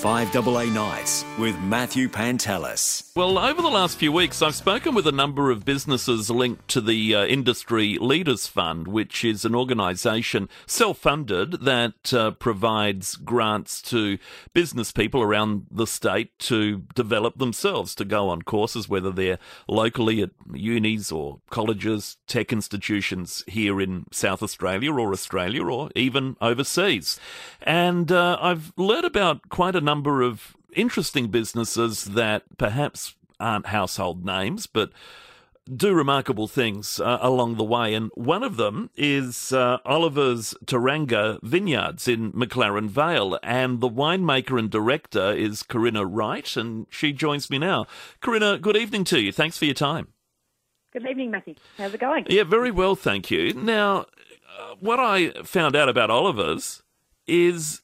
5AA Nights with Matthew Pantelis. Well, over the last few weeks, I've spoken with a number of businesses linked to the Industry Leaders Fund, which is an organisation self-funded that provides grants to business people around the state to develop themselves, to go on courses, whether they're locally at unis or colleges, tech institutions here in South Australia or Australia or even overseas. And I've learned about quite a number of interesting businesses that perhaps aren't household names but do remarkable things along the way. And one of them is Oliver's Taranga Vineyards in McLaren Vale. And the winemaker and director is Corinna Wright, and she joins me now. Corinna, good evening to you. Thanks for your time. Good evening, Matthew. How's it going? Yeah, very well, thank you. Now, what I found out about Oliver's is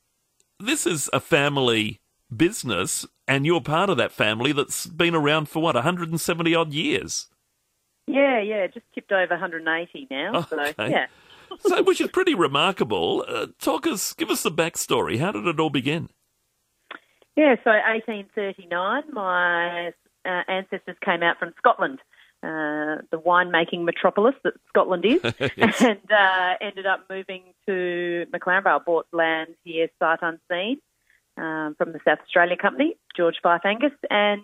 this is a family business, and you're part of that family that's been around for, what, 170-odd years? Yeah, just tipped over 180 now. Okay. So, yeah. So, which is pretty remarkable. Give us the backstory. How did it all begin? Yeah, so 1839, my ancestors came out from Scotland. The winemaking metropolis that Scotland is, yes. And ended up moving to McLaren Vale, bought land here sight unseen from the South Australia Company, George Fife Angus, and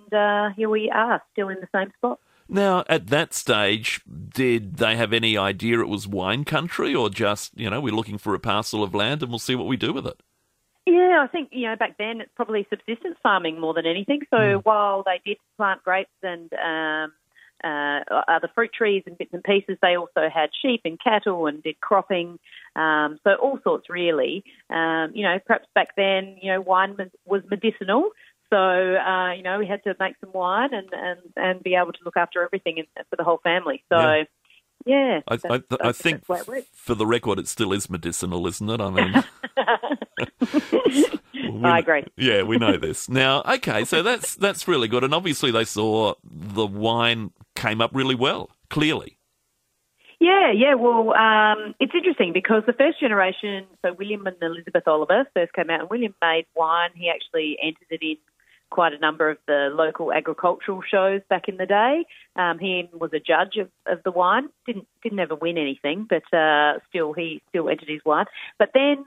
here we are, still in the same spot. Now, at that stage, did they have any idea it was wine country, or just, we're looking for a parcel of land and we'll see what we do with it? Yeah, I think, back then it's probably subsistence farming more than anything. So while they did plant grapes and other fruit trees and bits and pieces, they also had sheep and cattle and did cropping, so all sorts really. Perhaps back then, wine was medicinal, so we had to make some wine and be able to look after everything for the whole family. So yeah, I think for the record, it still is medicinal, isn't it? I mean. I agree. Yeah, we know this. Now, okay, so that's really good. And obviously they saw the wine came up really well, clearly. Yeah. Well, it's interesting because the first generation, so William and Elizabeth Oliver first came out, and William made wine. He actually entered it in quite a number of the local agricultural shows back in the day. He was a judge of the wine. Didn't ever win anything, but he still entered his wine. But then...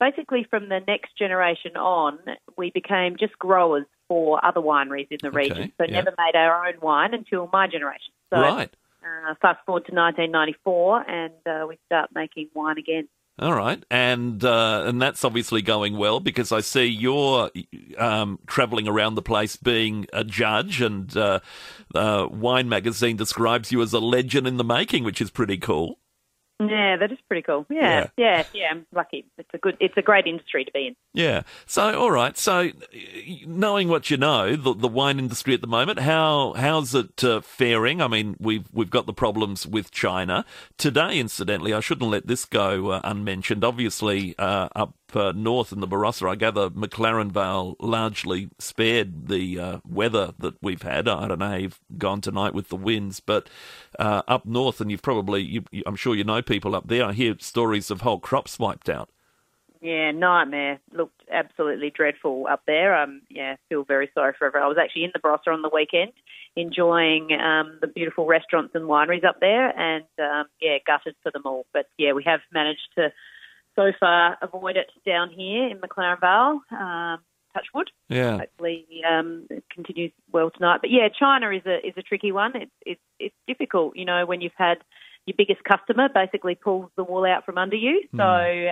basically, from the next generation on, we became just growers for other wineries in the region, so never made our own wine until my generation. So, right. Fast forward to 1994, and we start making wine again. All right, and that's obviously going well, because I see you're travelling around the place being a judge, and Wine Magazine describes you as a legend in the making, which is pretty cool. Yeah, that is pretty cool. Yeah. I'm lucky. It's a great industry to be in. Yeah. So, all right. So, knowing what you know, the wine industry at the moment, how's it faring? I mean, we've got the problems with China today. Incidentally, I shouldn't let this go unmentioned. Obviously, up north in the Barossa, I gather McLaren Vale largely spared the weather that we've had. I don't know, you've gone tonight with the winds, but up north, and I'm sure you know people up there, I hear stories of whole crops wiped out. Yeah, nightmare. Looked absolutely dreadful up there. Feel very sorry for everyone. I was actually in the Barossa on the weekend, enjoying the beautiful restaurants and wineries up there, and gutted for them all. But yeah, we have managed to so far avoid it down here in McLaren Vale, touch wood. Yeah. Hopefully it continues well tonight. But yeah, China is a tricky one. It's difficult, when you've had your biggest customer basically pulls the wool out from under you. So,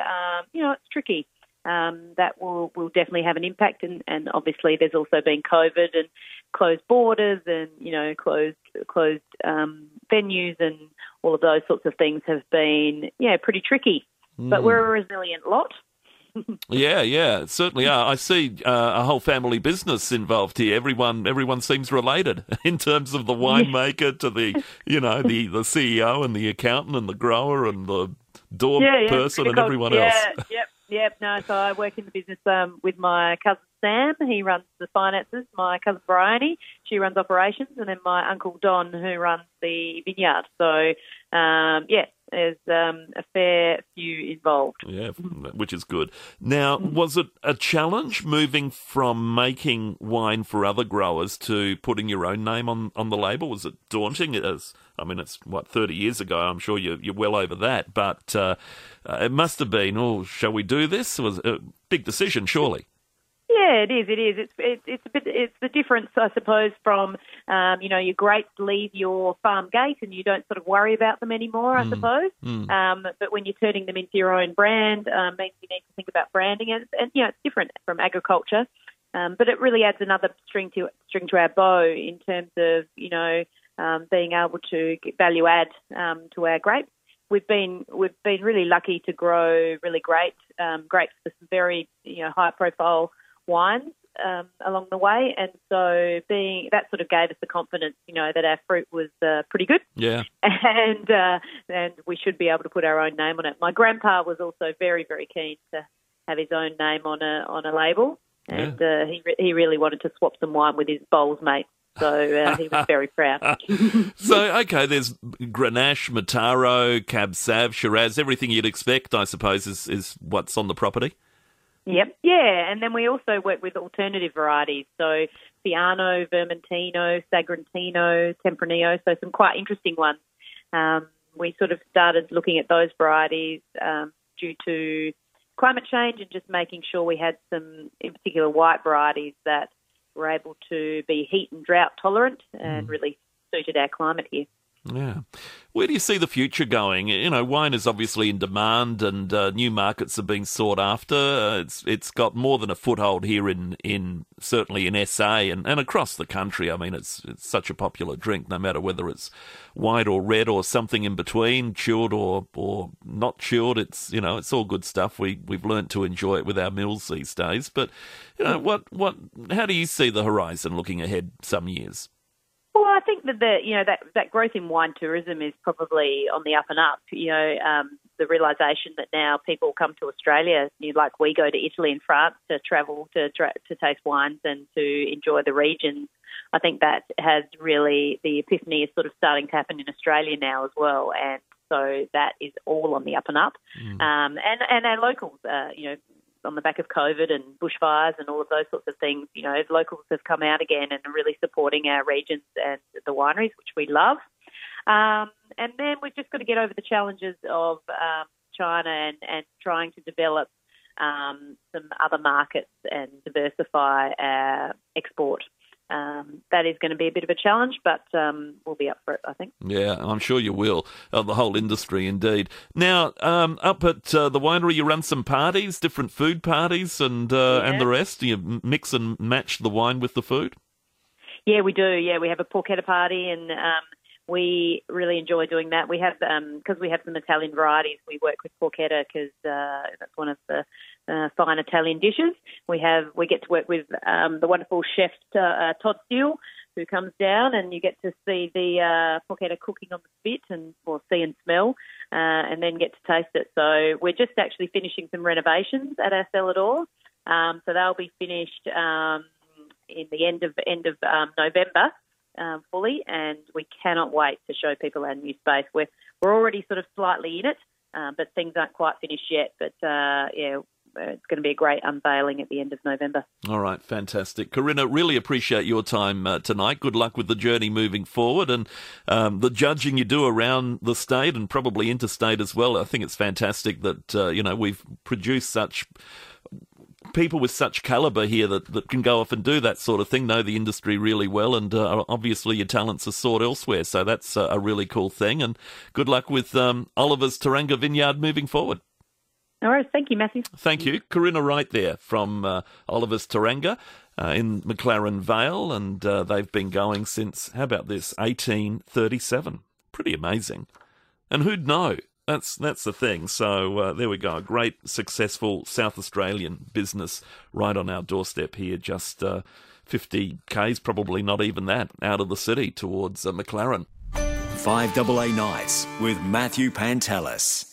it's tricky. That will definitely have an impact. And obviously there's also been COVID and closed borders and, closed venues and all of those sorts of things have been, pretty tricky. But we're a resilient lot. Yeah, certainly are. I see a whole family business involved here. Everyone seems related in terms of the winemaker to the, the CEO and the accountant and the grower and the door person and everyone else. Yep. No, so I work in the business with my cousin Sam. He runs the finances. My cousin Bryony, she runs operations, and then my uncle Don, who runs the vineyard. So, There's a fair few involved. Yeah, which is good. Now, was it a challenge moving from making wine for other growers to putting your own name on the label? Was it daunting? It's, 30 years ago. I'm sure you're well over that. But it must have been, shall we do this? It was a big decision, surely. Yeah, it is. It is. It's a bit. It's the difference, I suppose, from your grapes leave your farm gate and you don't sort of worry about them anymore. I suppose. But when you're turning them into your own brand, means you need to think about branding, and it's different from agriculture. But it really adds another string to our bow in terms of being able to get value add to our grapes. We've been really lucky to grow really great grapes for some very high profile wines along the way, and so that sort of gave us the confidence, that our fruit was pretty good. Yeah, and we should be able to put our own name on it. My grandpa was also very, very keen to have his own name on a label, and he really wanted to swap some wine with his bowls mate. So he was very proud. So, okay, there's Grenache, Mataro, Cab Sav, Shiraz, everything you'd expect, I suppose, is what's on the property. Yep, yeah, and then we also work with alternative varieties, so Fiano, Vermentino, Sagrantino, Tempranillo, so some quite interesting ones. We sort of started looking at those varieties due to climate change and just making sure we had some, in particular, white varieties that were able to be heat and drought tolerant and really suited our climate here. Yeah. Where do you see the future going? Wine is obviously in demand and new markets are being sought after. It's got more than a foothold here certainly in SA and across the country. I mean, it's such a popular drink, no matter whether it's white or red or something in between, chilled or not chilled. It's, it's all good stuff. We've learnt to enjoy it with our meals these days. But, how do you see the horizon looking ahead some years? Well, I think that that growth in wine tourism is probably on the up and up. The realisation that now people come to Australia, like we go to Italy and France to travel to taste wines and to enjoy the regions. I think that has really, the epiphany is sort of starting to happen in Australia now as well, and so that is all on the up and up. And our locals, on the back of COVID and bushfires and all of those sorts of things, locals have come out again and are really supporting our regions and the wineries, which we love. And then we've just got to get over the challenges of China and trying to develop some other markets and diversify our export. That is going to be a bit of a challenge, but we'll be up for it, I think. Yeah, I'm sure you will. The whole industry, indeed. Now, up at the winery, you run some parties, different food parties and the rest. Do you mix and match the wine with the food? Yeah, we do. Yeah, we have a porchetta party and we really enjoy doing that. We have, because we have some Italian varieties, we work with porchetta because that's one of the fine Italian dishes. We get to work with the wonderful chef Todd Steele, who comes down, and you get to see the porchetta cooking on the spit or see and smell, and then get to taste it. So we're just actually finishing some renovations at our cellar door, so they'll be finished in the end of November. Fully, and we cannot wait to show people our new space. We're already sort of slightly in it, but things aren't quite finished yet. But it's going to be a great unveiling at the end of November. All right, fantastic. Corinna, really appreciate your time tonight. Good luck with the journey moving forward and the judging you do around the state and probably interstate as well. I think it's fantastic that, we've produced such people with such calibre here that can go off and do that sort of thing, know the industry really well, and obviously your talents are sought elsewhere. So that's a really cool thing. And good luck with Oliver's Taranga Vineyard moving forward. All right. Thank you, Matthew. Thank you. Corinna Wright there from Oliver's Taranga in McLaren Vale, and they've been going since, how about this, 1837. Pretty amazing. And who'd know? That's the thing. So there we go. A great, successful South Australian business right on our doorstep here, just 50 k's, probably not even that, out of the city towards McLaren. 5AA Nights with Matthew Pantelis.